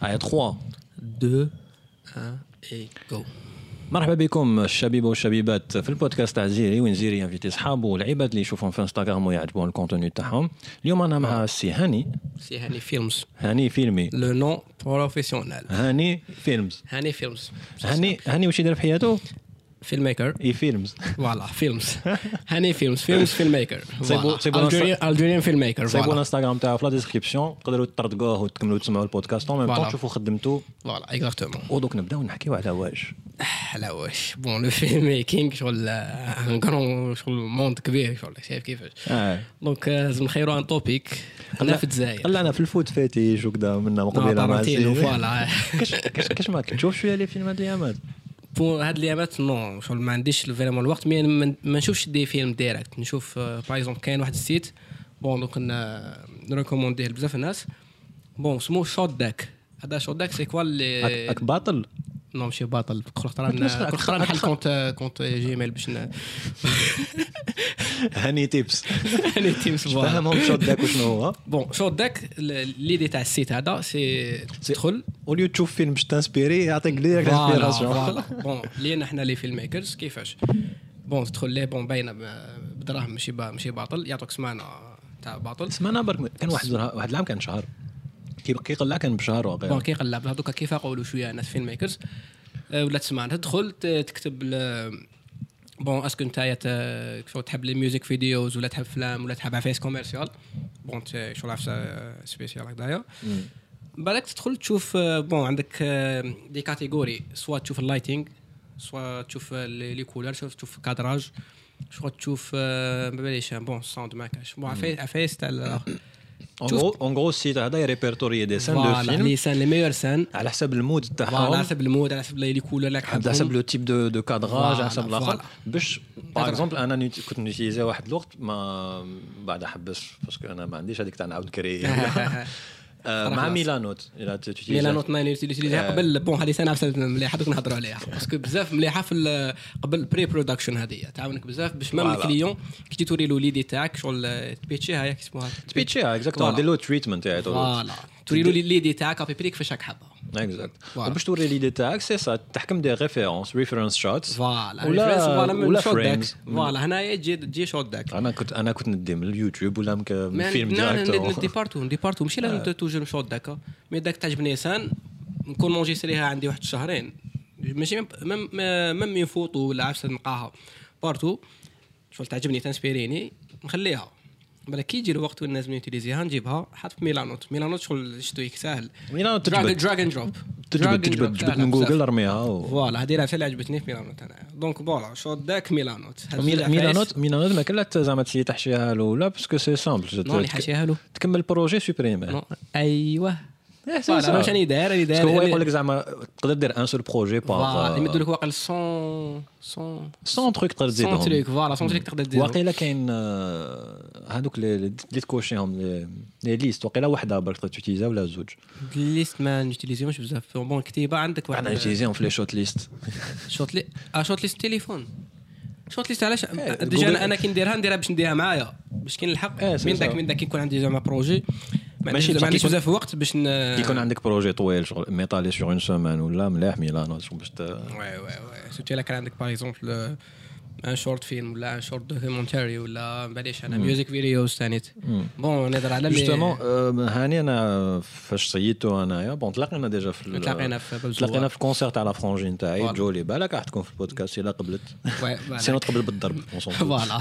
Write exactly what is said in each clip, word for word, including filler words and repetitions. Allez, trois, deux, un et go. مرحبا بكم الشبيبه والشبيبات في البودكاست تاع زيري وين زيري انفيتي صحابه والعباد اللي يشوفهم في انستغرام ويعجبهم الكونتوني تاعهم. اليوم انا مع السي هاني سي هاني فيلمز هاني فيلمي لو نون بروفيسيونيل هاني فيلمز هاني فيلمز هاني هاني واش يدير في حياته؟ فيلم ميكر اي فيلمز فوالا فيلمز هاني فيلمز فيلمز فيلم ميكر الجيريان فيلم ميكر فوالا الانستغرام تاعو في لا ديسكريبسيون تقدروا تردقوه وتكملوا تسمعوا البودكاست اون ميم طون تشوفوا خدمته فوالا اكزاكتومون. ودوك نبداو نحكيو على واش على واش بون لو فيلم ميكينغ شغل ان كرون شغل موند كبير شغل شايف كيفاش دونك لازم نخيروا ان توبيك انا في الجزائر طلعنا في الفوت فاتيج وكذا منا مقبله مع زين فوالا كاش كاش ما كتشوف شويه لي فيلم هاد الايامات بون هاد ليامات نو شغل ما عنديش فريمون الوقت مي ما نشوفش دي فيلم ديريكت نشوف باغ اكزومبل كاين واحد السيت بون دوك نريكومونديه لبزاف الناس بون سمو شوت داك هذا شوت داك سي كوا لي اك باطل نو ماشي باطل كل خطره كل خطره نحل كونت كونت جيميل باش هاني تيبس هاني تيبس فاهمهم شوت داك وشنو هو بون شوت داك لي دي تاع السيت هذا سي تدخل وليو تشوف فيلم باش تانسبيري يعطيك ديريكت انسبيراسيون بون لينا حنا لي فيلم ميكرز كيفاش بون تدخل ليه بون باينه بدراهم ماشي ماشي باطل يعطوك سمانه تاع باطل سمانه برك كان واحد واحد العام كان شهر كي يقلع كان بشهر وغير بون كيقلع هذوك كيف يقولوا شويه ناس فيلم ميكرز ولا تسمع تدخل تكتب بون اسكو نتايا شو تحب لي ميوزيك فيديوز ولا تحب فلام ولا تحب عفايس كوميرسيال بون شو لاف سبيسيال هكذايا بالك تدخل تشوف بون عندك دي كاتيجوري سوا تشوف اللايتينغ سوا تشوف لي كولور سوا تشوف كادراج سوا تشوف مباليش بون ساوند ما كاش بون عفايس عفايس تاع اون غو سيت هذا يريبرتوري دي سان دو فيلم لي سان لي ميور سان على حسب المود تاعهم على حسب المود على حسب لي كولور لك على حسب لو تيب دو دو كادراج على حسب لاخر باش باغ اكزومبل انا كنت نوتيليزي واحد الوقت ما بعد حبس باسكو انا ما عنديش هذيك تاع نعاود كري مع ميلانوت الى تيتيليزي ميلانوت ما نوتيليزيها قبل بون هذه سنه عفسه مليحه دوك نهضروا عليها باسكو بزاف مليحه في قبل بري برودكشن هذه تعاونك بزاف باش مام الكليون كي تي توري له ليدي تاعك شغل تبيتشيها ياك اسمها تبيتشيها اكزاكتومون دي لو تريتمنت تاعو فوالا توري له ليدي تاعك ابي بريك فاش راك حابه اكزاكت باش توري ليدي تاعك سي سا تحكم دي ريفيرونس ريفيرنس شوتس فوالا ولا شوت داك فوالا هنايا تجي تجي شوت داك انا كنت انا كنت ندي من اليوتيوب ولا من فيلم ديريكتور ندي بارتو ندي بارتو ماشي لازم توجور شوت داك مي داك تعجبني سان نكون مونجيسريها عندي واحد شهرين ماشي ميم ميم يفوتوا ولا عفسه نلقاها بارتو شغل تعجبني تنسبيريني نخليها بلا كي يجي الوقت والناس من يوتيليزيها نجيبها حط في ميلانوت ميلانوت شغل شتويك ساهل ميلانوت دراج اند دروب تجبد من جوجل ارميها فوالا هذه راه اللي عجبتني في ميلانوت انا دونك فوالا شو داك ميلانوت ميلانوت ميلانوت ما كلات زعما تسيي تحشيها له لا باسكو سي سامبل تكمل بروجي سوبريمير ايوه فوالا واش انا داير انا داير هو يقول لك زعما تقدر دير ان سول بروجي با يمد لك واقل مية مية مية تروك تقدر تزيدهم مية تروك فوالا مية تروك تقدر تزيدهم واقيلا كاين هذوك لي تكوشيهم لي ليست واقيلا وحده برك تيوتيزا ولا زوج ليست ما نوتيليزيوش بزاف بون كتيبه عندك واحد انا نوتيليزيهم في لي شوت ليست شوت لي شوت ليست تليفون شوت ليست علاش ديجا انا كي نديرها نديرها باش نديها معايا باش كي نلحق من داك من داك يكون عندي زعما بروجي ماشي ماشي بزاف وقت باش يكون عندك بروجي طويل شغل ميطالي سور اون سيمين ولا ملاح ميلانو باش وي وي وي سيتي لا كان عندك باغ اكزومبل ان شورت فيلم ولا ان شورت دوكيومونتاري ولا معليش انا ميوزيك فيديوز ثانيت بون نهضر على جوستومون هاني انا فاش صيدتو انايا بون تلاقينا ديجا في تلاقينا في تلاقينا في الكونسير تاع لا فرونجين تاعي جولي بالك راح تكون في البودكاست الا قبلت سينو تقبل بالضرب فوالا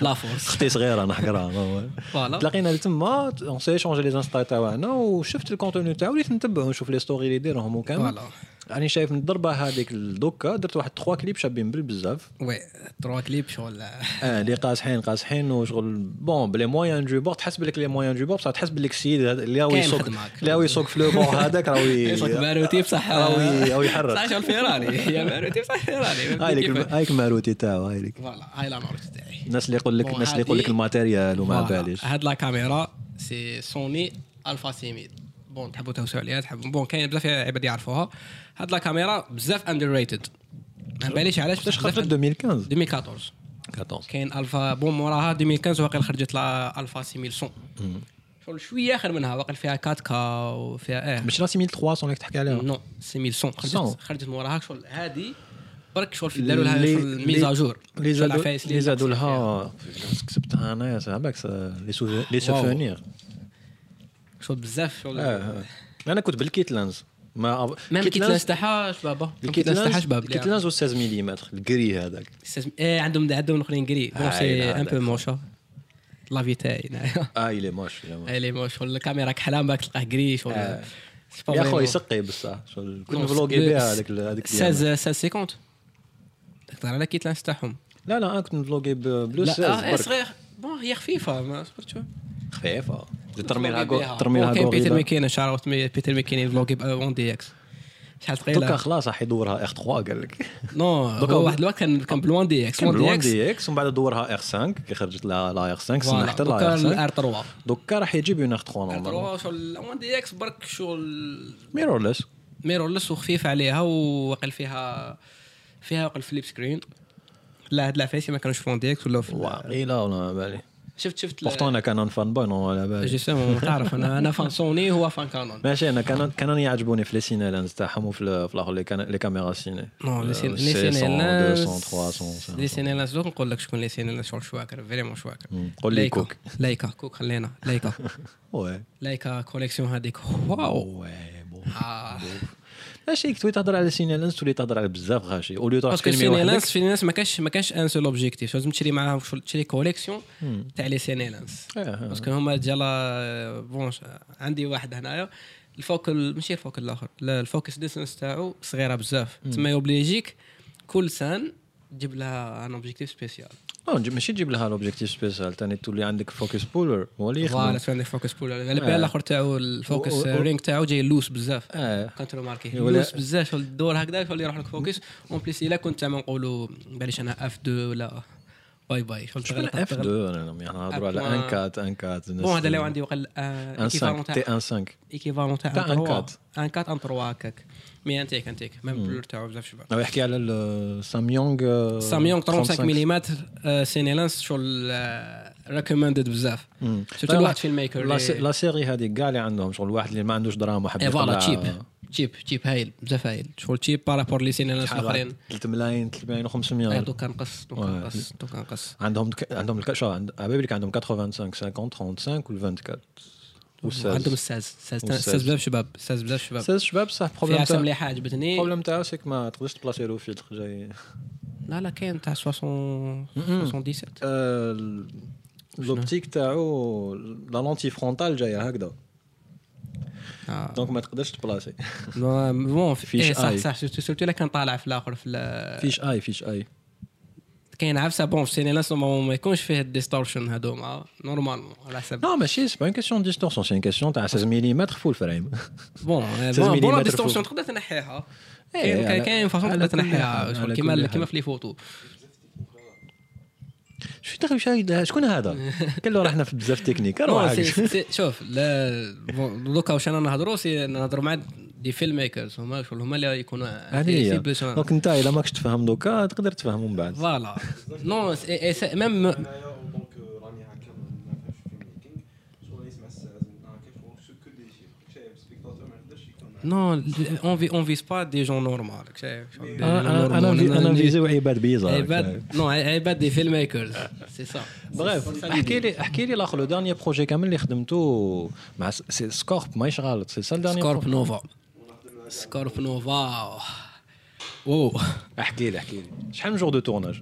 لا فورس اختي صغيره نحكرها فوالا تلاقينا تما اون سي شونجي لي انستا تاعنا وشفت الكونتوني تاعو اللي نتبعو نشوف لي ستوري اللي دايرهم وكامل راني شايف من الضربه هذيك الدوكا درت واحد ثلاثة كليب شابين بزاف وي ثلاثة كليب شغل اه اللي قاصحين قاصحين وشغل بون بلي مويان دو بور تحسب لك لي مويان دو بور بصح تحسب لك السيد اللي هو يسوق اللي هو يسوق في لو بور هذاك راهو يسوق ماروتي بصح راهو يحرك بصح شغل فيراري يا ماروتي بصح فيراري هايلك هايك ماروتي تاعو هايلك فوالا هاي لا ماروتي تاعي الناس اللي يقول لك الناس اللي يقول لك الماتيريال وما باليش هاد لا كاميرا سي سوني الفا سيميد بون تحبوا توسعوا عليها تحبوا بون كاين بزاف عباد يعرفوها هاد لا كاميرا بزاف اندر ريتد ما باليش علاش باش خرجت ألفين وخمسطاش ألفين وأربعطاش كاين الفا بون موراها ألفين وخمسطاش واقيلا خرجت لا الفا ستمية ومية شغل شويه خير منها واقل فيها كاتكا وفيها ايه مش راه ستة آلاف وثلاثمية اللي تحكي عليها نو ستة آلاف ومية خرجت خرجت موراها شغل هذه برك شغل في داروا لها شغل الميزاجور لي زادوا لي زادوا لها كتبتها انا صاحبك لي لي سوفونير شغل بزاف شغل انا كنت بالكيت لانز ما كيت لانز تاعها شبابا كيت لانز تاعها شباب كيت لانز ستة آلاف ملم الكري هذاك ايه عندهم عندهم الاخرين كري بون سي ان بو موشا لا فيتاي اه ايلي موش ايلي موش ولا الكاميرا كحلام باك تلقاه كريش ولا يا اخو يسقي بصح شغل كنت فلوغي بها هذيك هذيك ستة آلاف وخمسين تقدر على كيت لانز تاعهم لا لا انا كنت فلوغي بلوس لا صغير بون هي خفيفه ما صبرتش خفيفه ترميلها غو ترميلها غو بيتر ميكينه شعره بيتر ميكينه فلوغي بون دي اكس شحال ثقيله دوك خلاص راح يدورها اخ ثلاثة قال لك نو دوك واحد الوقت كان كان بلوان دي اكس بلوان دي اكس ومن بعد دورها اخ خمسة كي خرجت لا لا اخ خمسة سمح حتى لا اخ ثلاثة دوك راح يجيب اون اخ ثلاثة نورمال بلوان دي اكس برك شغل ميرورلس ميرورلس وخفيف عليها وقل فيها فيها وقل فليب سكرين لا هاد لافيسي ما كانوش فون ديكس ولا واقيله ولا بالي شفت شفت بورتو انا كانون فان بون ولا بالي جيسمون تعرف انا انا فان سوني هو فان كانون ماشي انا كانون كانون يعجبوني في لي سينالانز تاعهم وفي الاخر لي كاميرا سيني نو لي سينالانز مئتين ثلاثمية لي سينالانز نقول لك شكون لي سينالانز شغل شواكر فريمون شواكر قول لي كوك لايكا كوك خلينا لايكا وي لايكا كوليكسيون هذيك واو بون ماشي كي تهضر على سينالانس تولي تهضر على بزاف غاشي اوليو تروح تكلمي واحد سينالانس في الناس ما كاش ما كاش ان سول اوبجيكتيف لازم تشري معاهم تشري كوليكسيون تاع لي سينالانس باسكو هما ديالا بون عندي واحد هنايا الفوكل ماشي الفوكل الاخر الفوكس ديسنس تاعو صغيره بزاف تما يوبليجيك كل سان تجيب لها ان اوبجيكتيف سبيسيال اه ماشي تجيب لها الاوبجيكتيف سبيسيال ثاني تولي عندك فوكس بولر هو اللي يخدم فوالا عندك فوكس بولر البال الاخر تاعو الفوكس رينغ تاعو جاي لوس بزاف كونترو ماركي لوس بزاف الدور هكذا شغل يروح لك فوكس اون بليس الا كنت ما نقولوا باليش انا اف اثنين ولا باي باي شغل تغلط اف اثنين انا نهضروا على واحد أربعة واحد أربعة بون هذا اللي عندي وقال ايكيفالونت تاع واحد خمسة ايكيفالونت تاع أربعة أربعة أربعة هكاك مي انتيك انتيك ميم بلور تاعو بزاف شباب راه يحكي على الساميونغ ساميونغ خمسة وثلاثين ملم سينيلانس شغل ريكوماندد بزاف شفتوا واحد فيلم ميكر لا سيري هذه كاع اللي عندهم شغل واحد اللي ما عندوش دراهم حبيت طلع تشيب تشيب تشيب هايل بزاف هايل شغل تشيب بارابور لي سينيلانس الاخرين ثلاثة ملايين ثلاثة ملايين وخمسمية دوك كنقص دوك كنقص دوك كنقص عندهم عندهم الكاشا عبالك عندهم خمسة وثمانين خمسين خمسة وثلاثين والأربعة وعشرين عندهم الساز ساز ساز بزاف شباب ساز بزاف شباب ساز شباب صح بروبليم تاع لي حاجه عجبتني البروبليم تاعو سيك ما تقدرش تبلاصي لو فيلتر جاي لا لا كاين تاع سبعة سبعة سبعة سبعة لوبتيك تاعو لا لونتي فرونتال جايه هكذا دونك ما تقدرش تبلاصي بون في صح صح سيرتو لا كان طالع في الاخر في فيش اي فيش اي كاين عفسه بون في سينيلانس ما يكونش فيه الديستورشن هذوما نورمالمون على حسب لا ماشي سي با اون كاسيون ديستورشن سي اون كاسيون تاع ستة ملم فول فريم بون بون ديستورشن تقدر تنحيها كاين كاين فاصون تقدر تنحيها كيما كيما في لي فوتو شو تخيل شايد شكون هذا كله رحنا في بزاف تكنيك شوف لا دوكا واش انا نهضروا سي نهضروا مع دي فيلم ميكرز هما شغل هما اللي يكونوا سي بي شغل دونك انت الا ماكش تفهم دوكا تقدر تفهموا من بعد فوالا نو ميم انا دونك راني هكا ما فهمش في الميتينغ شغل يسمع الساعه كيفهم شو كل شيء شايف سبيكتاتور ما يقدرش يكون نو اون في اون فيس با دي جون نورمال شايف انا انا فيزو عباد بيزار عباد نو عباد دي فيلم ميكرز سي صا بغيف احكي لي احكي لي الاخر لو دانيي بروجي كامل اللي خدمته مع سكورب ماشي غلط سي سا دانيي سكورب نوفا سكورب نوفا واو احكي لي احكي لي شحال من جور دو تورناج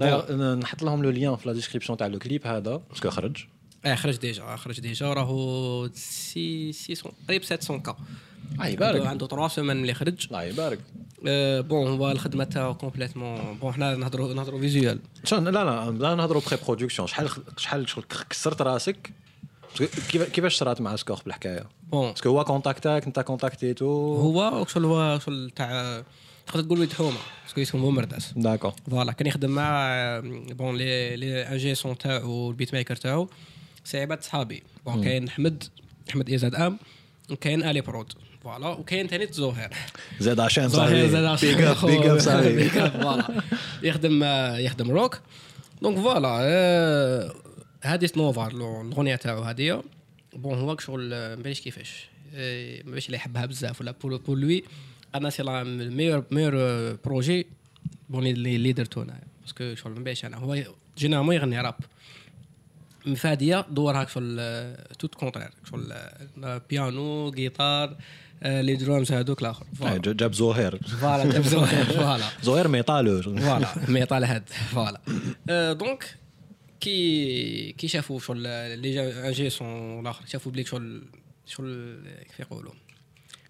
داير نحط لهم لو لين في لا ديسكريبشن تاع لو كليب هذا باسكو خرج اه خرج ديجا خرج ديجا راهو ستمية قريب سبعمية كا اي بارك عنده ثلاث سيمين اللي خرج الله يبارك بون هو الخدمه تاعو كومبليتمون بون حنا نهضروا نهضروا فيزيوال لا لا لا نهضروا بري برودكسيون شحال شحال شغل كسرت راسك كيفاش صرات مع سكورب الحكايه باسكو هو كونتاكتاك انت كونتاكتي تو هو شغل هو شغل تاع تقدر تقول لي تحومه باسكو يسمو مرداس داكور فوالا كان يخدم مع بون لي لي انجي سون تاعو البيت ميكر تاعو صعيبات صحابي بون كاين احمد احمد ايزاد ام وكاين الي برود فوالا وكاين ثاني زهير زاد عشان صاحبي بيغ اب بيغ اب صاحبي فوالا يخدم يخدم روك دونك فوالا هادي نوفار لو الغنيه تاعو هاديه بون هو شغل ما بانش كيفاش ما بانش اللي يحبها بزاف ولا بور لوي انا سي لا ميور ميور بروجي بون اللي درتو انا باسكو شغل ما بانش انا هو جينيرالمون يغني راب مفاديه دورها شغل توت كونترير شغل بيانو جيتار لي درامز هذوك الاخر جاب زهير فوالا جاب زهير فوالا زهير ميطالو فوالا ميطال هاد فوالا دونك كي كي شافوا شغل لي انجي سون الاخر شافوا بلي شغل شغل كيف يقولوا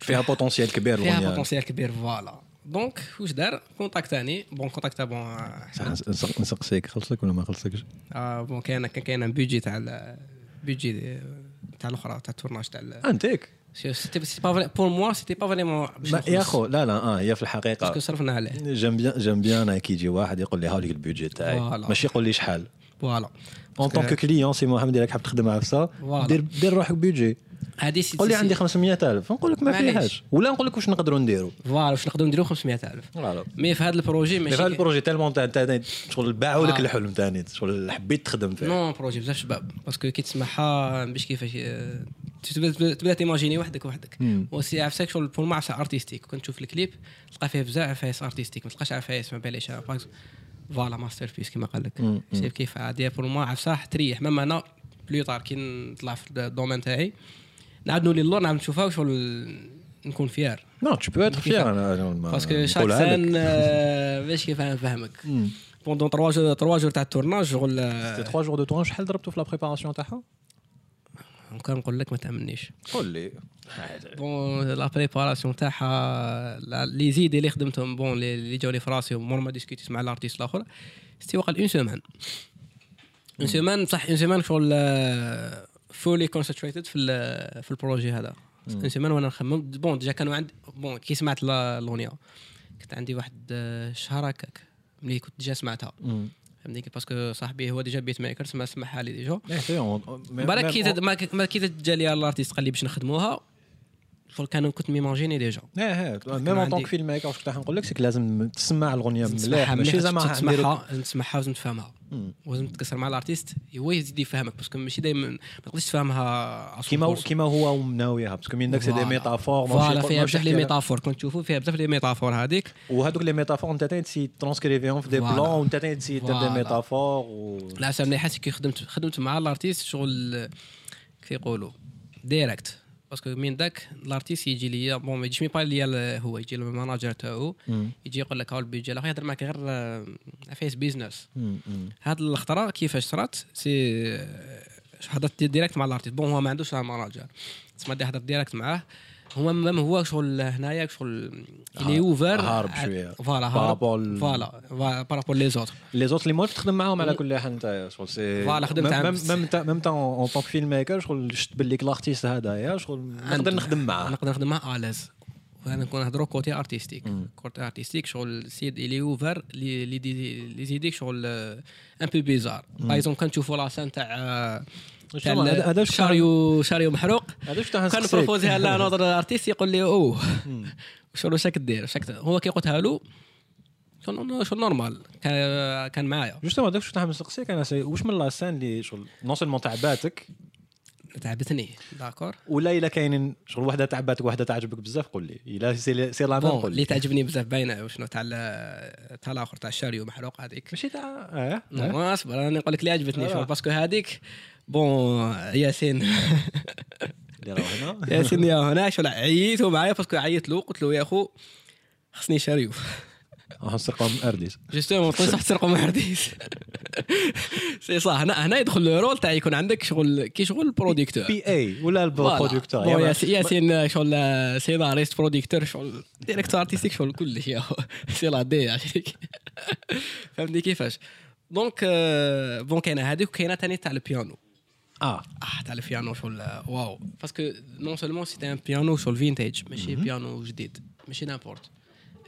فيها بوتونسيال كبير فيها بوتونسيال كبير فوالا دونك واش دار كونتاكتاني بون كونتاكتا بون نسقسيك خلصك ولا ما خلصكش اه بون كاين كاين ان بيدجي تاع البيدجي تاع الاخرى تاع التورناج تاع انتيك pour moi c'était pas vraiment يا خو لا لا اه هي في الحقيقه باسكو صرفنا عليه جيم بيان جيم بيان انا كي يجي واحد يقول لي هاوليك البيدجي تاعي ماشي يقول لي شحال فوالا ان طونك كليون سي محمد راك حاب تخدم عفسه دير دير روحك بيدجي هادي قول لي عندي خمسمية ألف نقول لك ما فيهاش ولا نقول لك واش نقدروا نديرو فوالا واش نقدروا نديرو خمسمية ألف فوالا مي في هذا البروجي ماشي في هذا البروجي تالمون تاع تاع شغل باعوا لك الحلم ثاني شغل حبيت تخدم فيه نو بروجي بزاف شباب باسكو كي تسمعها باش كيفاش تبدا تبدا تيماجيني وحدك وحدك وسي عفسك شغل بور معسه ارتستيك كنت تشوف الكليب تلقى فيه بزاف فايس ارتستيك ما تلقاش عفايس ما باليش فوالا ماستر بيس كما قال لك شايف كيف عاديه بور مع صح تريح مما انا بلي طار كي نطلع في الدومين تاعي نعدوا لي لور نعم نشوفها وشغل نكون فيار نو tu peux être fier باسكو شاك سان باش كيف نفهمك بوندون ثلاثة جور تاع التورناج شغل ثلاثة جور دو تورناج شحال ضربتو في لا بريباراسيون تاعها ممكن نقول لك ما تامنيش قول لي بون لا بريباراسيون تاعها لي زيد اللي خدمتهم بون اللي جاوني في راسي ومرما ديسكوتيت مع الارتيست الاخر استي وقع اون سيمان اون سيمان صح اون سيمان شغل فولي كونسنتريتد في في البروجي هذا اون سيمان وانا نخمم بون ديجا كانوا عندي بون كي سمعت لونيا كنت عندي واحد شهر هكاك ملي كنت ديجا سمعتها فهمتني باسكو صاحبي هو ديجا بيت ميكر سما سمعها لي ديجا برك كي ما كي تجا لي الارتيست قال لي باش نخدموها فول كانوا كنت ميماجيني ديجا اه اه ميم ان طونك فيلم ميكر واش نقول لك لازم تسمع الاغنيه مليح ماشي زعما تسمعها نسمعها لازم تفهمها لازم تكسر مع الارتيست هو يزيد يفهمك باسكو ماشي دائما ما تقدرش تفهمها كيما كيما هو ومناويها باسكو مين داك سي دي ميتافور فوالا فيها بزاف لي ميتافور كنت تشوفوا فيها بزاف لي ميتافور هذيك وهذوك لي ميتافور نتا تنسي ترانسكريفيهم في دي بلون وانت تنسي دير دي ميتافور لا سامني حاسس كي خدمت خدمت مع الارتيست شغل كيف يقولوا دايركت باسكو من داك الارتيست يجي ليا بون ما يجيش مي با ليا هو يجي الماناجر تاعو يجي يقول لك ها البيجي لا يهضر معك غير فيس بيزنس هاد الخطره كيفاش صرات سي حضرت ديريكت مع الارتيست بون هو ما عندوش ماناجر تسمى دي حضرت ديريكت معاه هو ما هو شغل هنايا شغل لي اوفر هارب شويه فوالا هارب فوالا بارابول لي زوت لي زوت لي مول تخدم معاهم على كل حال نتايا شغل سي فوالا خدمت ميم ميم ميم تا اون طون فيلم ميكر شغل شفت باللي الارتيست هذايا شغل نقدر نخدم معاه نقدر نخدم معاه الاز وانا نكون نهضروا كوتي ارتستيك كوتي ارتستيك شغل سيد لي اوفر لي لي زيديك شغل ان بو بيزار بايزون كنشوفوا لا سان تاع هذا شاريو شاريو محروق كان بروبوزيها لا نوضر ارتيست يقول لي او شنو شاك دير شاك هو كي قلتها له شنو شنو نورمال كان معايا جوستو هذاك شفتها مسقسيك انا واش من لاسان اللي شغل نو سيلمون تعباتك تعبتني داكور ولا الا كاين شغل وحده تعباتك وحده تعجبك بزاف قول لي الا سي سي لا نقول اللي تعجبني بزاف باينه شنو تاع تاع الاخر تاع الشاريو محروق هذيك ماشي تاع اه نو اصبر انا نقول لك اللي عجبتني شغل باسكو هذيك بون ياسين اللي راه هنا ياسين يا هنا شو عييتو معايا باسكو عييت له قلت له يا اخو خصني شاريو نسرقوا من ارديس جوستومون طيح تسرقوا من ارديس سي صح هنا هنا يدخل الرول تاع يكون عندك شغل كي شغل بروديكتور بي اي ولا البروديكتور ياسين شغل سيناريست بروديكتور شغل ديريكتور ارتستيك شغل كلش يا اخو سي لا دي عشان فهمني كيفاش دونك بون كاينه هذيك وكاينه ثاني تاع البيانو اه اه تاع البيانو شغل واو باسكو نون سولمون سيتي ان بيانو شغل فينتاج ماشي بيانو جديد ماشي نامبورت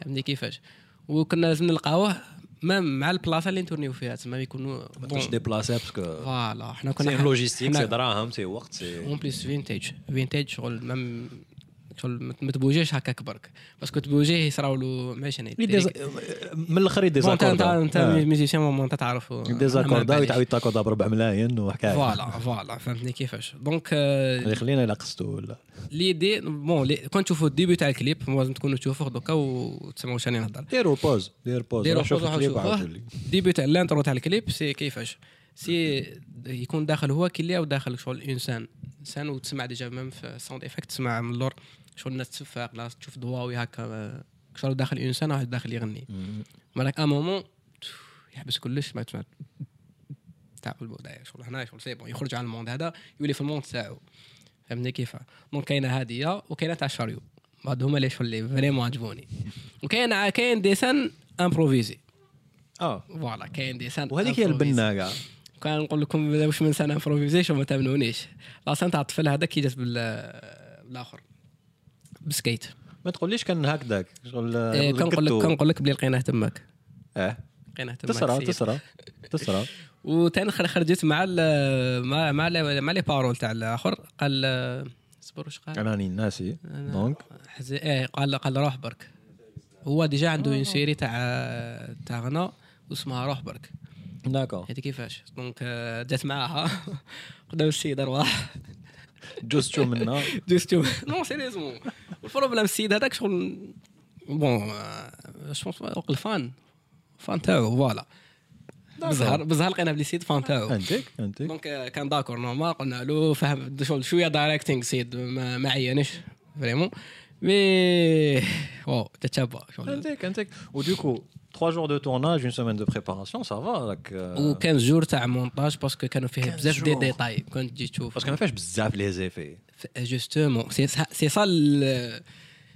فهمني كيفاش وكنا لازم نلقاوه مع البلاصه اللي نتورنيو فيها تما يكونوا ما تكونش ديبلاسي باسكو فوالا حنا كنا لوجيستيك سي دراهم سي وقت سي اون بليس فينتاج فينتاج شغل مام شغل متبوجيش هكاك برك بس كنت بوجيه يصراو له معيش انا من الاخر ديزاكورد انت انت ميزيشن مونت تعرف ديزاكورد ويتعاود تاكورد ب أربعة ملايين وحكايه فوالا فوالا فهمتني كيفاش دونك اللي خلينا الى قصته ولا لي دي بون كون تشوفوا الديبي تاع الكليب لازم تكونوا تشوفوه دوكا وتسمعوا شنو نهضر ديروا باوز دير باوز شوفوا الكليب عاود ديبي تاع الانترو تاع الكليب سي كيفاش سي يكون داخل هو كليه وداخل شغل انسان انسان وتسمع ديجا ميم في ساوند افكت تسمع من اللور شغل الناس تفاق لا تشوف ضواوي هكا شغل داخل انسان واحد داخل يغني مالك ا مومون يحبس كلش ما تسمع تاع البودايه شغل هنا شغل سي بون يخرج على الموند هذا يولي في الموند تاعو فهمني كيفاه دونك كاينه هاديه وكاينه تاع الشاريو بعد هما اللي شغل لي فريمون عجبوني وكاين كاين ديسان امبروفيزي اه فوالا كاين ديسان وهذيك هي البناقه كان نقول لكم واش من سنه امبروفيزيشن وما تامنونيش لاسان تاع الطفل هذا كي جات بالاخر بسكيت ما تقوليش كان هكذاك شغل إيه كنقول لك كنقول لك بلي لقيناه تماك اه لقيناه تماك تسرى تسرى تسرى وثاني خرجت مع مع مع لي بارول تاع الاخر قال اصبر واش قال راني ناسي دونك إيه قال قال روح برك هو ديجا عنده اون سيري تاع تاع غنى واسمها روح برك داكو هادي كيفاش دونك جات معاها قدام السيد ارواح جوستو منا جوستو نو سيريزمون والبروبليم السيد هذاك شغل بون شوف الفان فان تاعو فوالا بزهر بزهر لقينا بلي سيد فان تاعو عندك عندك دونك كان داكور نورمال قلنا له فهم شغل شويه دايركتينغ سيد ما عيانش فريمون مي واو تتابع عندك عندك ودوكو trois jours de tournage, une semaine de préparation, ça va like, euh... Ou quinze jours de montage parce que كانوا فيه بزاف دي ديتاي كنت تجي تشوف باسكو ما فيهاش بزاف لي زيفي جوستومون سي سي صا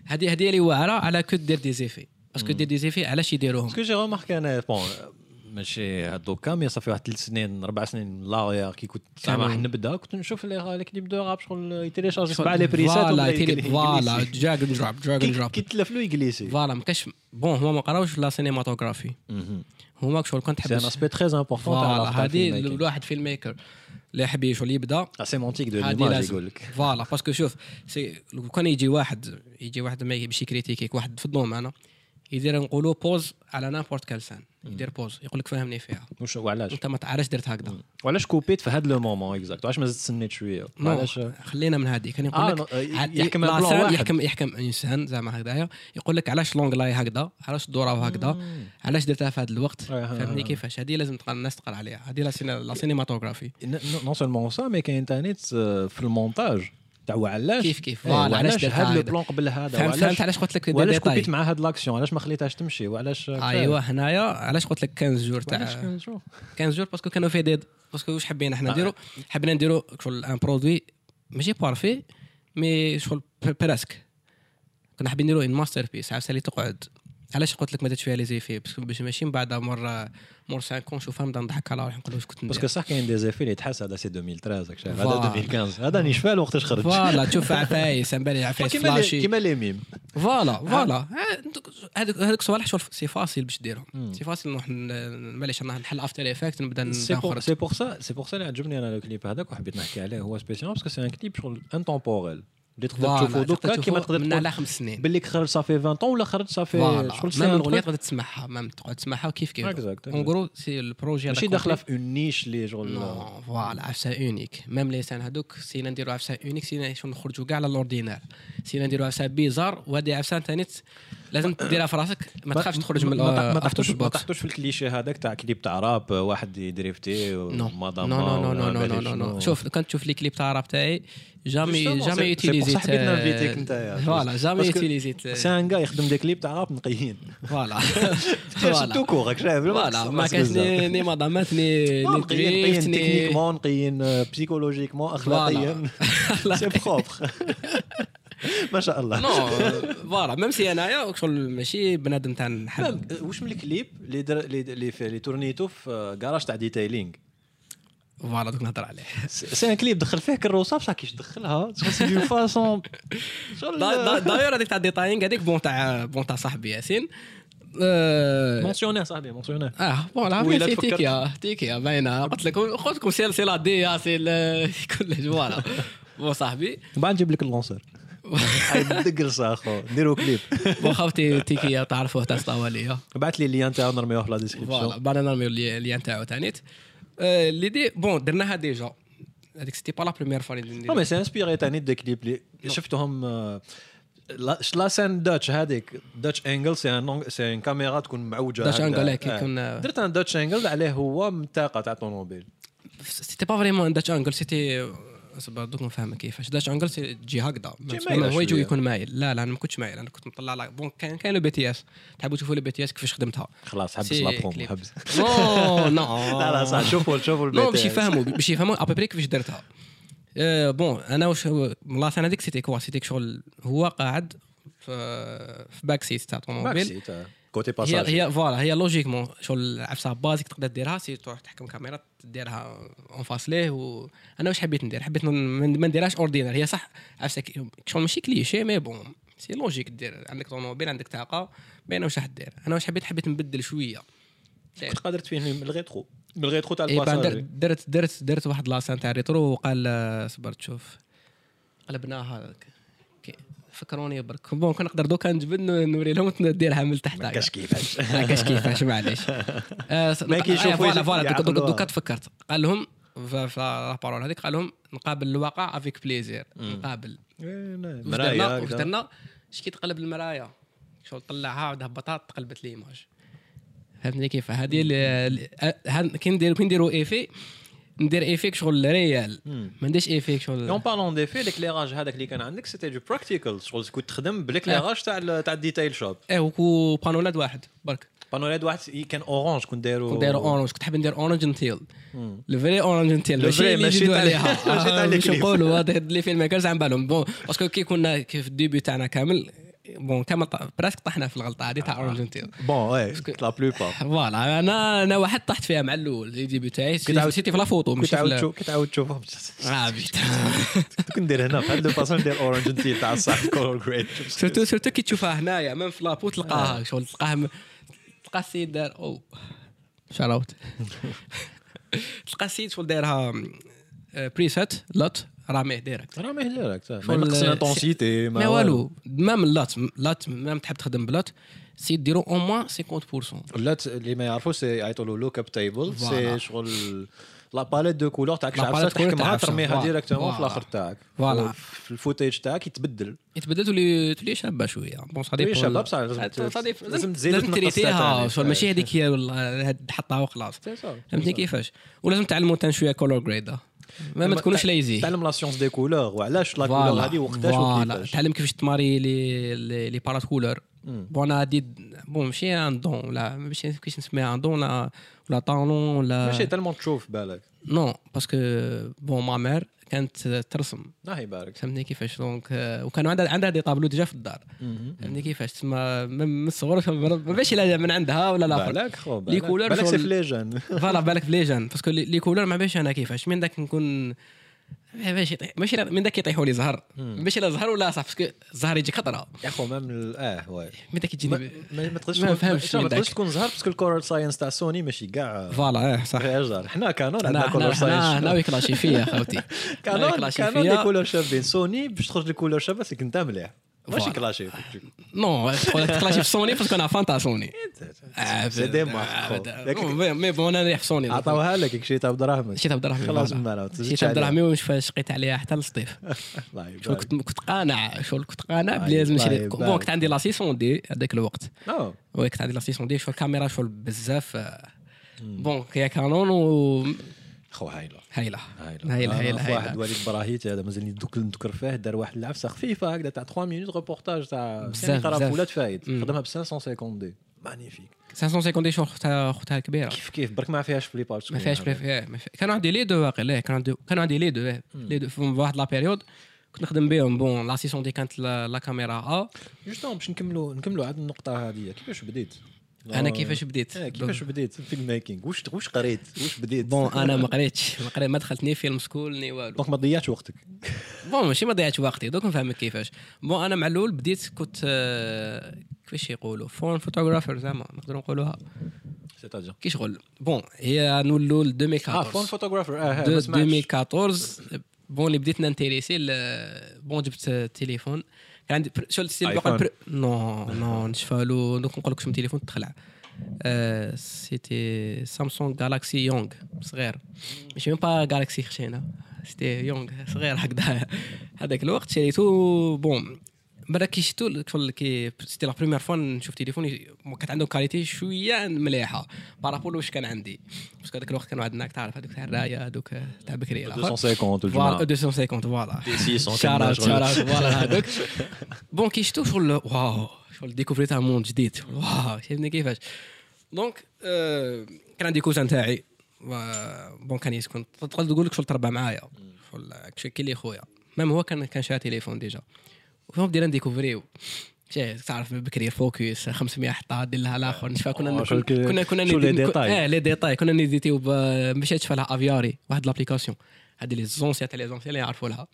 هذه هذه اللي واعره على كو دير دي زيفي باسكو دير دي زيفي علاش يديروهم باسكو جي رماركي انا بون ماشي هادوكا مي صافي واحد ثلاث سنين أربع سنين لاغيا كي كنت سامح نبدا كنت نشوف لي كليب دو راب شغل يتيليشارجي سبعه لي بريسات ولا فوالا دراغ اند دروب دراغ اند دروب كيتلف له يجليسي فوالا ما كاش بون هما ما قراوش لا سينماتوغرافي هما شغل كنت حبس سي ان اسبي تري امبورطون فوالا هادي الواحد فيلم ميكر اللي يحب يشغل يبدا سيمونتيك دو ليماج يقول لك فوالا باسكو شوف سي كون يجي واحد يجي واحد ما يمشي كريتيكيك واحد في الظلم انا يدير نقولوا بوز على نابورت كالسان يدير بوز يقول لك فهمني فيها واش وعلاش انت ما تعرفش درت هكذا وعلاش كوبيت في هاد لو مومون اكزاكت واش ما زدت سنيت شويه علاش خلينا من هذيك كان يقول لك آه يحكم بلا يحكم يحكم انسان زعما هكذايا يقول لك علاش لونغ لاي هكذا علاش الدوره هكذا علاش درتها في هذا الوقت فهمني كيفاش هذه لازم تقرا الناس تقرا عليها هذه لا سينماتوغرافي نو سولمون سا مي كاين تانيت في المونتاج تاع علاش كيف كيف علاش هذا لو بلون قبل هذا وعلاش علاش قلت لك علاش كوبيت مع هاد لاكسيون علاش ما خليتهاش تمشي وعلاش ايوا هنايا علاش قلت لك كنز جور تاع كنز جور باسكو كانوا فيه ديد باسكو واش حبينا حنا نديرو حبينا نديرو شغل ان برودوي ماشي بارفي مي شغل براسك كنا حابين نديرو ان ماستر بيس عافاس اللي تقعد علاش قلت لك ما درتش فيها لي زيفي باسكو باش ماشي من بعد مره مور خمسين شوفها نبدا نضحك على روحي نقول واش كنت باسكو صح كاين دي زيفي اللي تحس هذا سي ألفين وثلاثة هكا هذا ألفين وخمسطاش هذا ني شفال وقتاش خرج فوالا تشوف عفايس امبالي عفايس فلاشي كيما لي ميم فوالا فوالا هذوك هذوك صوالح شوف سي فاسيل باش ديرهم سي فاسيل نروح معليش نحل افتر افكت نبدا نخرج سي بور سا سي بور سا اللي عجبني انا لو كليب هذاك وحبيت نحكي عليه هو سبيسيال باسكو سي ان كليب شغل انتومبوريل اللي تقدر تشوفو دوكا كيما تقدر من على خمس سنين باللي خرج صافي عشرين ولا خرج صافي شغل سنين الاغنيه تقدر تسمعها ما تقعد تسمعها كيف كيف اون غرو سي البروجي ماشي داخله في اون نيش اللي شغل فوالا عفسه اونيك ميم لي سان هذوك سينا نديرو عفسه اونيك سينا نخرجوا كاع على الاوردينار سينا نديرو عفسه بيزار وهذه عفسه ثاني لازم تديرها في راسك ما تخافش تخرج من ما تحطوش ما تحطوش في الكليشيه هذاك تاع كليب تاع راب واحد يدريفتي مدام نو نو نو نو شوف كنت تشوف لي كليب تاع راب تاعي جامي جامي يوتيليزيت فوالا جامي يوتيليزيت سي ان غا يخدم دي كليب تاع راب نقيين فوالا فوالا تو كورك شايف فوالا ما كاش ني مدامات ني نقيين تكنيكمون نقيين بسيكولوجيكمون اخلاقيا سي بروبر ما شاء الله نو فوالا ميم سي انايا شغل ماشي بنادم تاع نحب واش من الكليب اللي اللي اللي تورنيتو في كراج تاع ديتايلينغ فوالا دوك نهضر عليه سي ان كليب دخل فيه كروسه باش كيش دخلها سي دو فاسون داير هذيك تاع ديتايلينغ هذيك بون تاع بون تاع صاحبي ياسين مونسيونيه صاحبي مونسيونيه اه فوالا هذه تيكيا تيكيا باينه قلت لكم خذكم سيل سيل لا دي سي كلش فوالا بون صاحبي بعد نجيب لك اللونسور دقرصه اخو نديرو كليب وخاوتي تيكيا تعرفوه تاع الطواليه بعث لي اللين تاعو نرميوه في لا ديسكريبسيون بانا نرميو اللين تاعو تانيت لي دي بون درناها ديجا هذيك سيتي با لا بريمير فوا اللي نديرو مي سي انسبيري تانيت دو كليب لي شفتهم لا سان دوتش هذيك دوتش انجل سي ان سي ان كاميرا تكون معوجه دوتش انجل كيكون درت ان دوتش انجل عليه هو من الطاقه تاع الطوموبيل سيتي با فريمون دوتش انجل سيتي صبر دوك نفهم كيفاش داش انجل تجي هكذا ما هو يجي يكون مايل لا لا انا ما كنتش مايل انا كنت نطلع لا بون كان كاين لو بي تي اس تحبوا تشوفوا لو بي تي اس كيفاش خدمتها خلاص حبس لا بروم حبس نو نو لا لا صح شوفوا شوفوا البي تي اس باش يفهموا باش يفهموا ابري كيفاش درتها بون انا واش لا ثاني هذيك سيتي كوا سيتي شغل هو قاعد في باك سيت تاع الطوموبيل كوتي باساج هي فوالا هي لوجيكمون شغل عفسه بازيك تقدر ديرها سي تروح تحكم كاميرا ديرها اون فاس ليه وانا واش حبيت ندير حبيت ما نديرهاش اوردينار هي صح عفسه شغل ماشي كليشي مي بون سي لوجيك دير عندك طوموبيل عندك طاقه باينه واش راح دير انا واش حبيت حبيت نبدل شويه كنت قادر تفهمني من الريترو من الريترو تاع الباساج درت درت درت واحد لاسان تاع الريترو وقال صبر تشوف قلبناها فكروني برك بون كنقدر دوك نجبد نوري لهم نديرها من تحت هكا كاش كيفاش كاش كيفاش معليش ما كيشوفوا فوالا دوك تفكرت قال لهم في لابارول هذيك قال لهم نقابل الواقع افيك بليزير نقابل مرايا درنا اش كيتقلب المرايا شغل طلعها عاود هبطها تقلبت ليماج فهمتني كيف هذه كي نديرو كي نديرو ايفي ندير ايفيك شغل ريال ما نديرش ايفيك شغل اون بارلون دي في ليكلاج هذاك اللي كان عندك سيتي دو براكتيكال شغل كنت تخدم بليكلاج تاع تاع الديتايل شوب ايه وبانولاد واحد برك بانولاد واحد كان اورانج كنت دايرو كنت دايرو اورانج كنت حاب ندير اورانج نتيل الفري اورانج نتيل ماشي ماشي تاع عليها ماشي نقولوا هذا اللي في الماكرز عم بالهم بون باسكو كي كنا كيف الديبي تاعنا كامل بون كما براسك طحنا في الغلطه هذه تاع اورانج نتيل بون اي لا بلو با فوالا انا انا واحد طحت فيها مع الاول لي ديبي تاعي سيتي في لا فوتو مش كتعاود كتعاود تشوفهم عابي كنت ندير هنا في هذا لو باساج ديال اورانج نتيل تاع صح كولور جريد سيرتو سيرتو كي تشوفها هنايا ميم في لابو تلقاها شغل تلقاها تلقى السيد دار او شراوت تلقى السيد شغل دايرها بريسيت لوت راميه ديريكت راميه ديريكت ما نقص انتونسيتي ما والو ميم لات لات ميم تحب تخدم بلات سي ديرو او موان خمسين بالمية لات اللي ما يعرفوش سي يعيطوا له لوك اب تيبل سي شغل لا باليت دو كولور تاعك شعبات تحكمها ترميها ديريكتومون في الاخر تاعك فوالا في الفوتاج تاعك يتبدل يتبدل تولي تولي شابه شويه بون صديق شابه بصح لازم تزيد تنقصها شغل ماشي هذيك هي هاد حطها وخلاص فهمتني كيفاش ولازم تعلموا تان شويه كولور جريد ما ما تكونوش لايزي تعلم لا سيونس دي كولور وعلاش لا كولور هذه وقتاش وكيفاش تعلم كيفاش تماري لي لي بارات كولور بون هادي بون ماشي ان دون ولا ماشي كيفاش نسميها ان دون لا ولا طالون ولا ماشي تالمون تشوف بالك نو باسكو بون ما مير كانت ترسم الله يبارك فهمتني كيفاش دونك وكان عندها عندها دي طابلو ديجا في الدار فهمتني كيفاش تما من صغرك ما باش لا من عندها ولا لا بالك خو بالك بالك في لي جون فوالا بالك في لي جون باسكو لي كولور ما باش انا كيفاش من داك نكون ماشي ماشي من داك يطيحوا لي زهر ماشي لا زهر ولا صح باسكو الزهر يجي خضره يا خو مام اه واه من داك يجي ما تقدرش ما فهمتش ما تقدرش تكون زهر باسكو الكولور ساينس تاع سوني ماشي كاع فوالا اه صح غير حنا كانون عندنا كولور ساينس انا ويكلاشي فيا خوتي كانون كانون دي كولور شابين سوني باش تخرج لي كولور شابه سي كنت مليح ماشي كلاشي نو كلاشي في سوني باسكو انا فانتا سوني سي دي مارك مي بون انا في سوني عطاوها لك كي شريتها بدراهم شريتها بدراهم خلاص مالا شريتها بدراهم ومشفاش شقيت عليها حتى للصيف الله يبارك كنت قانع شغل كنت قانع بلي لازم نشري بون كنت عندي لا سيسون دي هذاك الوقت وي كنت عندي لا سيسون دي شغل كاميرا شغل بزاف بون كي كانون و خو هايله هايله هايله هايله واحد وليد براهيت هذا مازال نذكر فيه دار واحد العفسه خفيفه هكذا تاع ثلاث مينوت ريبورتاج تاع قرافولات فايد خدمها ب خمسمية وخمسين دي مانيفيك خمسمية وخمسين دي شو اختها اختها كبيره كيف كيف برك ما فيهاش فلي بارت ما فيهاش فلي كانوا عندي لي دو واقيلا كانوا عندي كانوا عندي لي دو لي دو في واحد لا بيريود كنت نخدم بهم بون لا سيسون دي كانت لا كاميرا ا جوستون باش نكملوا نكملوا هذه النقطه هذه كيفاش بديت انا كيفاش بديت كيفاش بديت في الفيلم ميكينغ واش واش قريت واش بديت بون انا ما قريتش ما قريت ما دخلتني فيلم سكول ني والو دونك ما ضيعتش وقتك بون ماشي ما ضيعتش وقتي دوك نفهمك كيفاش بون انا مع الاول بديت كنت كيفاش يقولوا فون فوتوغرافر زعما نقدروا نقولوها سي تاجا كي شغل بون هي نولوا ل ألفين وأربعطاش اه فون فوتوغرافر اه ألفين وأربعطاش بون اللي بديتنا نتيريسي بون جبت التليفون عندي شو السيلبر نو نو نشفالو دوك نقول لك شنو التليفون تخلع أه سيتي سامسونج جالاكسي يونغ صغير ماشي ميم با جالاكسي خشينا سيتي يونغ صغير هكذا هذاك الوقت شريته بون برا كي شفتو كي سيتي لا بريمير فوا نشوف تليفوني كانت عنده كاليتي شويه مليحه بارابول واش كان عندي باسكو هذاك الوقت كانوا عندنا تعرف هذوك تاع الرايه هذوك تاع بكري مئتين وخمسين فوالا مئتين وخمسين فوالا ستمية وخمسين فوالا هذوك بون كي شفتو شغل واو شغل ديكوفريت ان موند جديد واو شفتني كيفاش دونك كان عندي كوزان تاعي بون كان يسكن تقدر تقول لك شغل تربى معايا شغل كي لي خويا ميم هو كان كان شاري تليفون ديجا وفهم ديران ديكوفريو شي تعرف بكري فوكس خمسمية حطها دير لها الاخر نشفى كنا كنا كنا اه لي ديتاي كنا نيزيتيو باش تشفى لها افياري واحد لابليكاسيون هذه لي زونسيات لي زونسيات اللي يعرفوا لها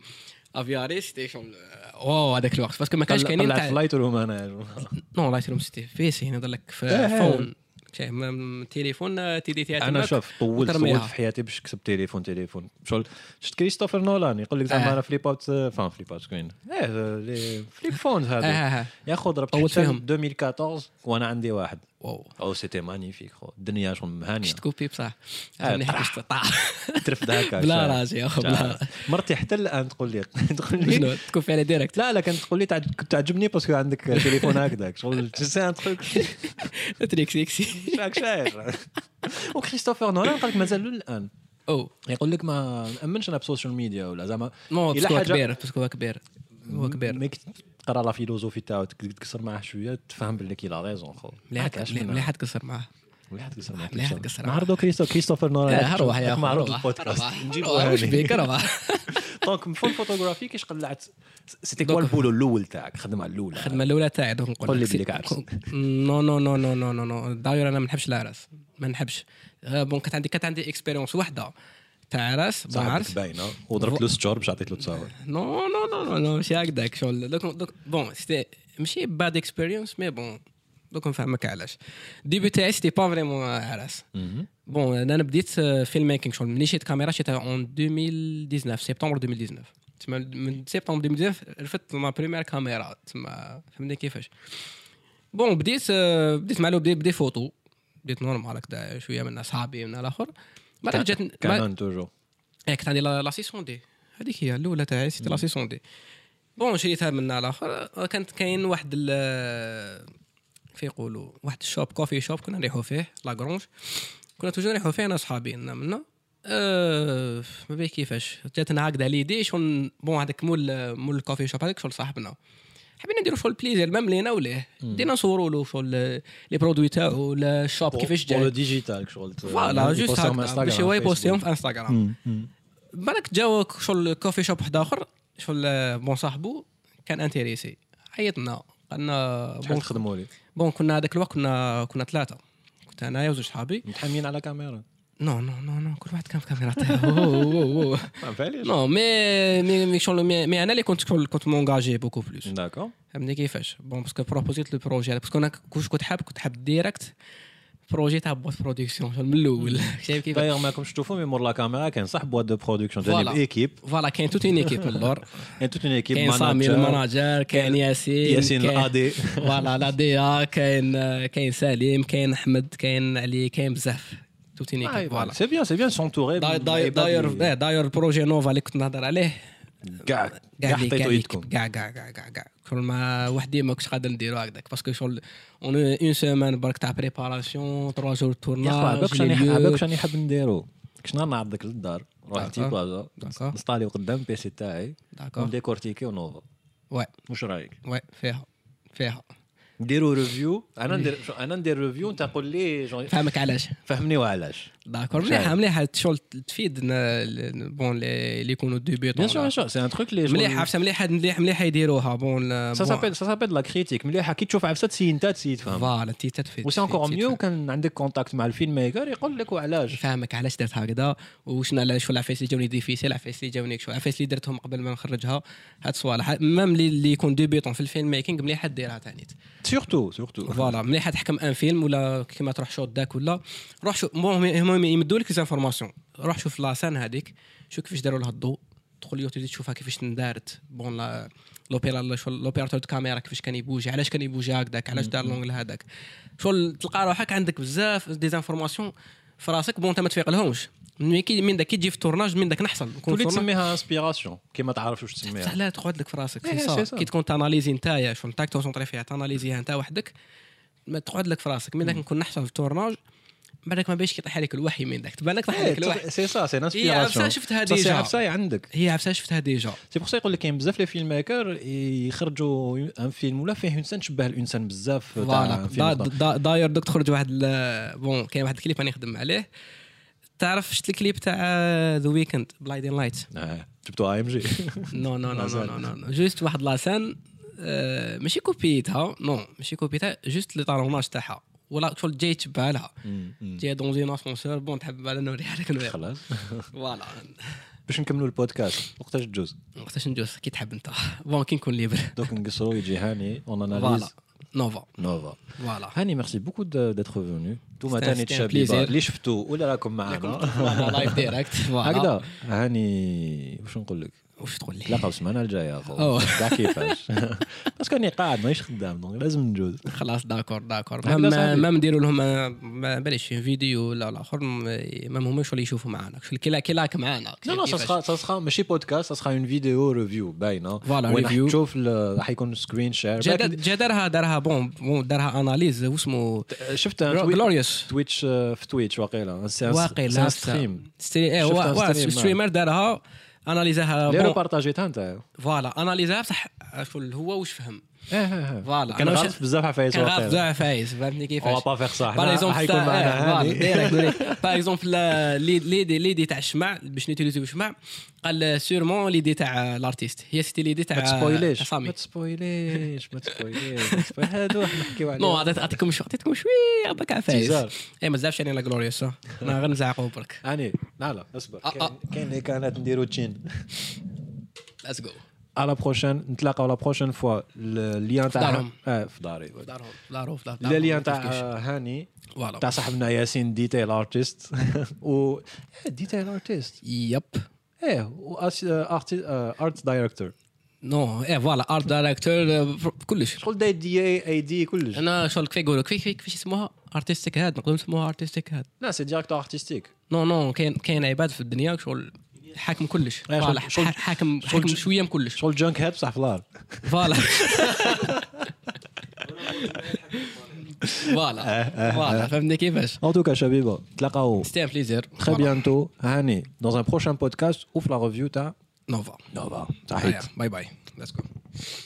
افياري ستيشن واو هذاك الوقت باسكو ما كانش كاينين تاع لايت روم انا نو لايت روم سيتي فيسي هنا ضلك في فون شي من تليفون تيديتي انا شوف طولت طول في حياتي باش كسب تليفون تليفون شغل شفت كريستوفر نولان يقول لك زعما انا فليبات فان فليبات كاين اه لي فليب فونز هذا ياخذ ضربت ألفين وأربعطاش وانا عندي واحد واو او سيتي مانيفيك الدنيا شغل مهانيه شفت كوبي بصح انا حبست طاع ترفد هكا بلا راجي اخو بلا مرتي حتى الان تقول لي تقول لي تكون فيها ديريكت لا لا كنت تقول لي تعجبني باسكو عندك تليفون هكذاك شغل تسان تقول تريكسيكسي شاك شاير وكريستوفر نولان قالك مازال الان او يقول لك ما نامنش انا بالسوشيال ميديا ولا زعما الى حاجه كبير باسكو كبير هو كبير تقرا لا فيلوزوفي تاعو تكسر معاه شويه تفهم بلي كي لا ريزون خو مليح تكسر معاه مليح تكسر معاه مليح تكسر معاه نعرضو كريستو كريستوفر نولان هروح يا معروف البودكاست نجيبو هاني دونك من فون فوتوغرافي كيش قلعت سيتي كوا البولو الاول تاعك خدم على الاولى الخدمه الاولى تاعي دونك نقول لك نو نو نو نو نو نو داير انا ما نحبش العراس ما نحبش بون كانت عندي كانت عندي اكسبيريونس وحده تاع راس بعرف باينه وضربت له ستور باش عطيت له تصاور نو نو نو نو ماشي هكذاك شغل دوك بون سيتي ماشي باد اكسبيريونس مي بون دوك نفهمك علاش ديبي تاعي سيتي با فريمون راس بون انا بديت فيلم ميكينغ شغل ملي شيت كاميرا شيتها اون ألفين وتسعطاش سبتمبر ألفين وتسعطاش تما من سبتمبر ألفين وتسعطاش رفدت ما بريمير كاميرا تما فهمني كيفاش بون بديت بديت مع لو بديت بدي فوتو بديت نورمال هكذا شويه من اصحابي من الاخر ما جات كانون توجور كانت عندي لا سيسون دي هذيك هي الاولى تاعي سيتي لا سيسون دي بون شريتها من الاخر كانت كاين واحد كيف يقولوا واحد الشوب كوفي شوب كنا نريحوا فيه لاغرونج كنا توجور نريحوا فيه انا صحابينا منا أه ما بيه كيفاش جاتنا هكذا ليدي شون بون هذاك مول مول الكوفي شوب هذاك شغل صاحبنا حبينا نديرو شغل بليزير مام لينا وليه دينا نصوروا له شغل لي برودوي تاعو ولا الشوب كيفاش جا ديجيتال شغل فوالا جوست باش هو يبوستيهم في انستغرام بالك جاو شغل كوفي شوب واحد اخر شغل بون صاحبو كان انتريسي عيطنا قالنا بون نخدموا ليه بون كنا هذاك الوقت كنا كنا ثلاثه كنت انايا وزوج صحابي متحامين على كاميرا نو نو نو نو كل واحد كان في كاميرا تاعو نو مي مي مي مي انا اللي كنت كنت مونجاجي بوكو بلوس داكور فهمتني كيفاش بون باسكو بروبوزيت لو بروجي باسكو انا كنت كنت حاب كنت حاب ديريكت بروجي تاع بوات برودكسيون من الاول شايف كيف داير ماكمش تشوفوا مي مور لا كاميرا كاين صح بوات دو برودكسيون جاني ايكيب فوالا كاين توت اون ايكيب اللور كاين توت اون ايكيب ماناجر كاين ياسين ياسين الادي فوالا الادي كاين كاين سليم كاين احمد كاين علي كاين بزاف توت اون ايكيب فوالا سي بيان سي بيان سونتوري داير داير بروجي نوفا اللي كنت نهضر عليه كاع كاع حطيتو يدكم كاع كاع كاع كاع كل ما وحدي ما كنتش قادر نديرو هكذاك باسكو شغل اون اون سيمين برك تاع بريباراسيون ثلاثة جور تورناج باش نحبك شاني نحب نديرو كش نعرضك للدار رحتي بلاصه نستالي قدام بيسي تاعي نديكورتيكي ونوفا واه واش رايك واه فيها فيها نديرو ريفيو انا ندير انا ندير ريفيو انت قول لي فهمك علاش فهمني وعلاش داكور مليحه مليحه شغل تفيد بون لي يكونوا دو بيتون بيان سور سور سي ان تروك لي مليحه عفسه مليحه مليحه مليحه يديروها بون سا سابيل سا سابيل لا كريتيك مليحه كي تشوف عفسه تسي انت تسي تفهم فوالا تي تفيد وسي انكور ميو وكان عندك كونتاكت مع الفيلم ميكر يقول لك وعلاش فهمك علاش درت هكذا وشنا علاش ولا عفايس اللي جاوني ديفيسيل عفايس اللي جاوني شو عفايس اللي درتهم قبل ما نخرجها هاد الصوالح ميم لي يكون دو بيتون في الفيلم ميكينغ مليحه ديرها ثاني سورتو سورتو فوالا مليحه تحكم ان فيلم ولا كيما تروح شوط داك ولا روح شوف المهم يمدوا لك لي انفورماسيون روح شوف لاسان هذيك شوف كيفاش داروا لها الضوء تدخل اليوتيوب تشوفها كيفاش اندارت بون لا لوبيرا لوبيراتور الكاميرا كيفاش كان يبوجي علاش كان يبوجي هكذاك علاش دار لونغ لهذاك شغل تلقى روحك عندك بزاف دي زانفورماسيون في راسك بون انت ما تفيقلهمش من داك تجي في التورناج من داك نحصل تولي تسميها انسبيراسيون كيما تعرفش واش تسميها صح لا تقعد لك في راسك كي تكون تاناليزي نتايا شغل تاك تونطري فيها تاناليزيها نتا وحدك ما تقعد لك في راسك من داك نكون نحصل في التورناج بالك ما بيش يطيح عليك الوحي من داك بالك طيح عليك الوحي سي سا سي انسبيراسيون شفتها ديجا عفساي عندك هي عفساي شفتها ديجا سي بوغ سا يقول لك كاين بزاف لي فيلم ميكر يخرجوا ان فيلم ولا فيه انسان شبه الانسان بزاف تاع داير دوك تخرج واحد بون كاين واحد الكليب راني نخدم عليه تعرف شفت الكليب تاع ذا ويكند بلايدين لايت جبتو اي ام جي نو نو نو نو نو جوست واحد لاسان ماشي كوبيتها نو ماشي كوبيتها جوست لي طالوناج تاعها ولا شغل جاي تبع لها جاي دون زين اسبونسور بون تحب على نوري هذاك الوقت خلاص فوالا باش نكملوا البودكاست وقتاش تجوز وقتاش ندوز كي تحب انت بون كي نكون ليبر دونك نقصرو يجي هاني اون اناليز نوفا نوفا فوالا هاني ميرسي بوكو داتر فينو توما ثاني تشابيبا اللي شفتوا ولا راكم معنا لايف ديريكت هكذا هاني واش نقول لك واش تقول لي تلاقاو السمانه الجايه اخو كاع كيفاش باسكو اني قاعد مانيش خدام دونك لازم نجوز خلاص داكور داكور ما ما نديروا لهم ما باليش فيديو ولا الاخر ما هماش ولا يشوفوا معنا كي كيلاك معنا لا لا سا سا سا ماشي بودكاست سا اون فيديو ريفيو باينه ريفيو تشوف حيكون سكرين شير جدارها دارها بون دارها اناليز واسمو شفت تويتش في تويتش واقيلا واقيلا ستريم ستريمر دارها اناليزها لي بارطاجيتها نتا فوالا اناليزها بصح شغل هو واش فهم فوالا كان غلط بزاف عفايس كان غلط بزاف عفايس فهمتني كيفاش با فيغ صح حيكون معنا هاني دايريكت باغ اكزومبل لي دي لي دي تاع الشمع باش نوتيليزيو الشمع قال سيرمون لي دي تاع الارتيست هي سيتي لي دي تاع ما تسبويليش ما تسبويليش ما تسبويليش هادو حنا نحكيو عليه نو عطيتكم عطيتكم شويه باك عفايس اي مزيانش يعني لا غلوريوس انا غير نزعقو برك هاني لا لا اصبر كاين لي كانات نديرو تشين ليتس جو À la prochaine, نتلاقاو la prochaine fois le lien تاع اه في داري دارو في دارو لي لين تاع هاني تاع صاحبنا ياسين ديتيل ارتست و ديتيل ارتست ياب ايه و ارت دايركتور نو ايه فوالا ارت دايركتور كلش شغل داير دي اي دي كلش انا شغل كيف يقولوا كيف كيفاش اسموها ارتستيك هاد نقدر نسموها ارتستيك هاد لا سي ديريكتور ارتستيك نو نو كاين كاين عباد في الدنيا شغل حاكم كلش فوالا حاكم حاكم شويه كلش شغل جانك هيد بصح فلار فوالا فوالا فوالا فهمتني كيفاش ان توكا شبيبه تلاقاو ستي ان بليزير تري بيانتو هاني دون ان بروشان بودكاست اوف لا ريفيو تاع نوفا نوفا صحيح باي باي ليتس جو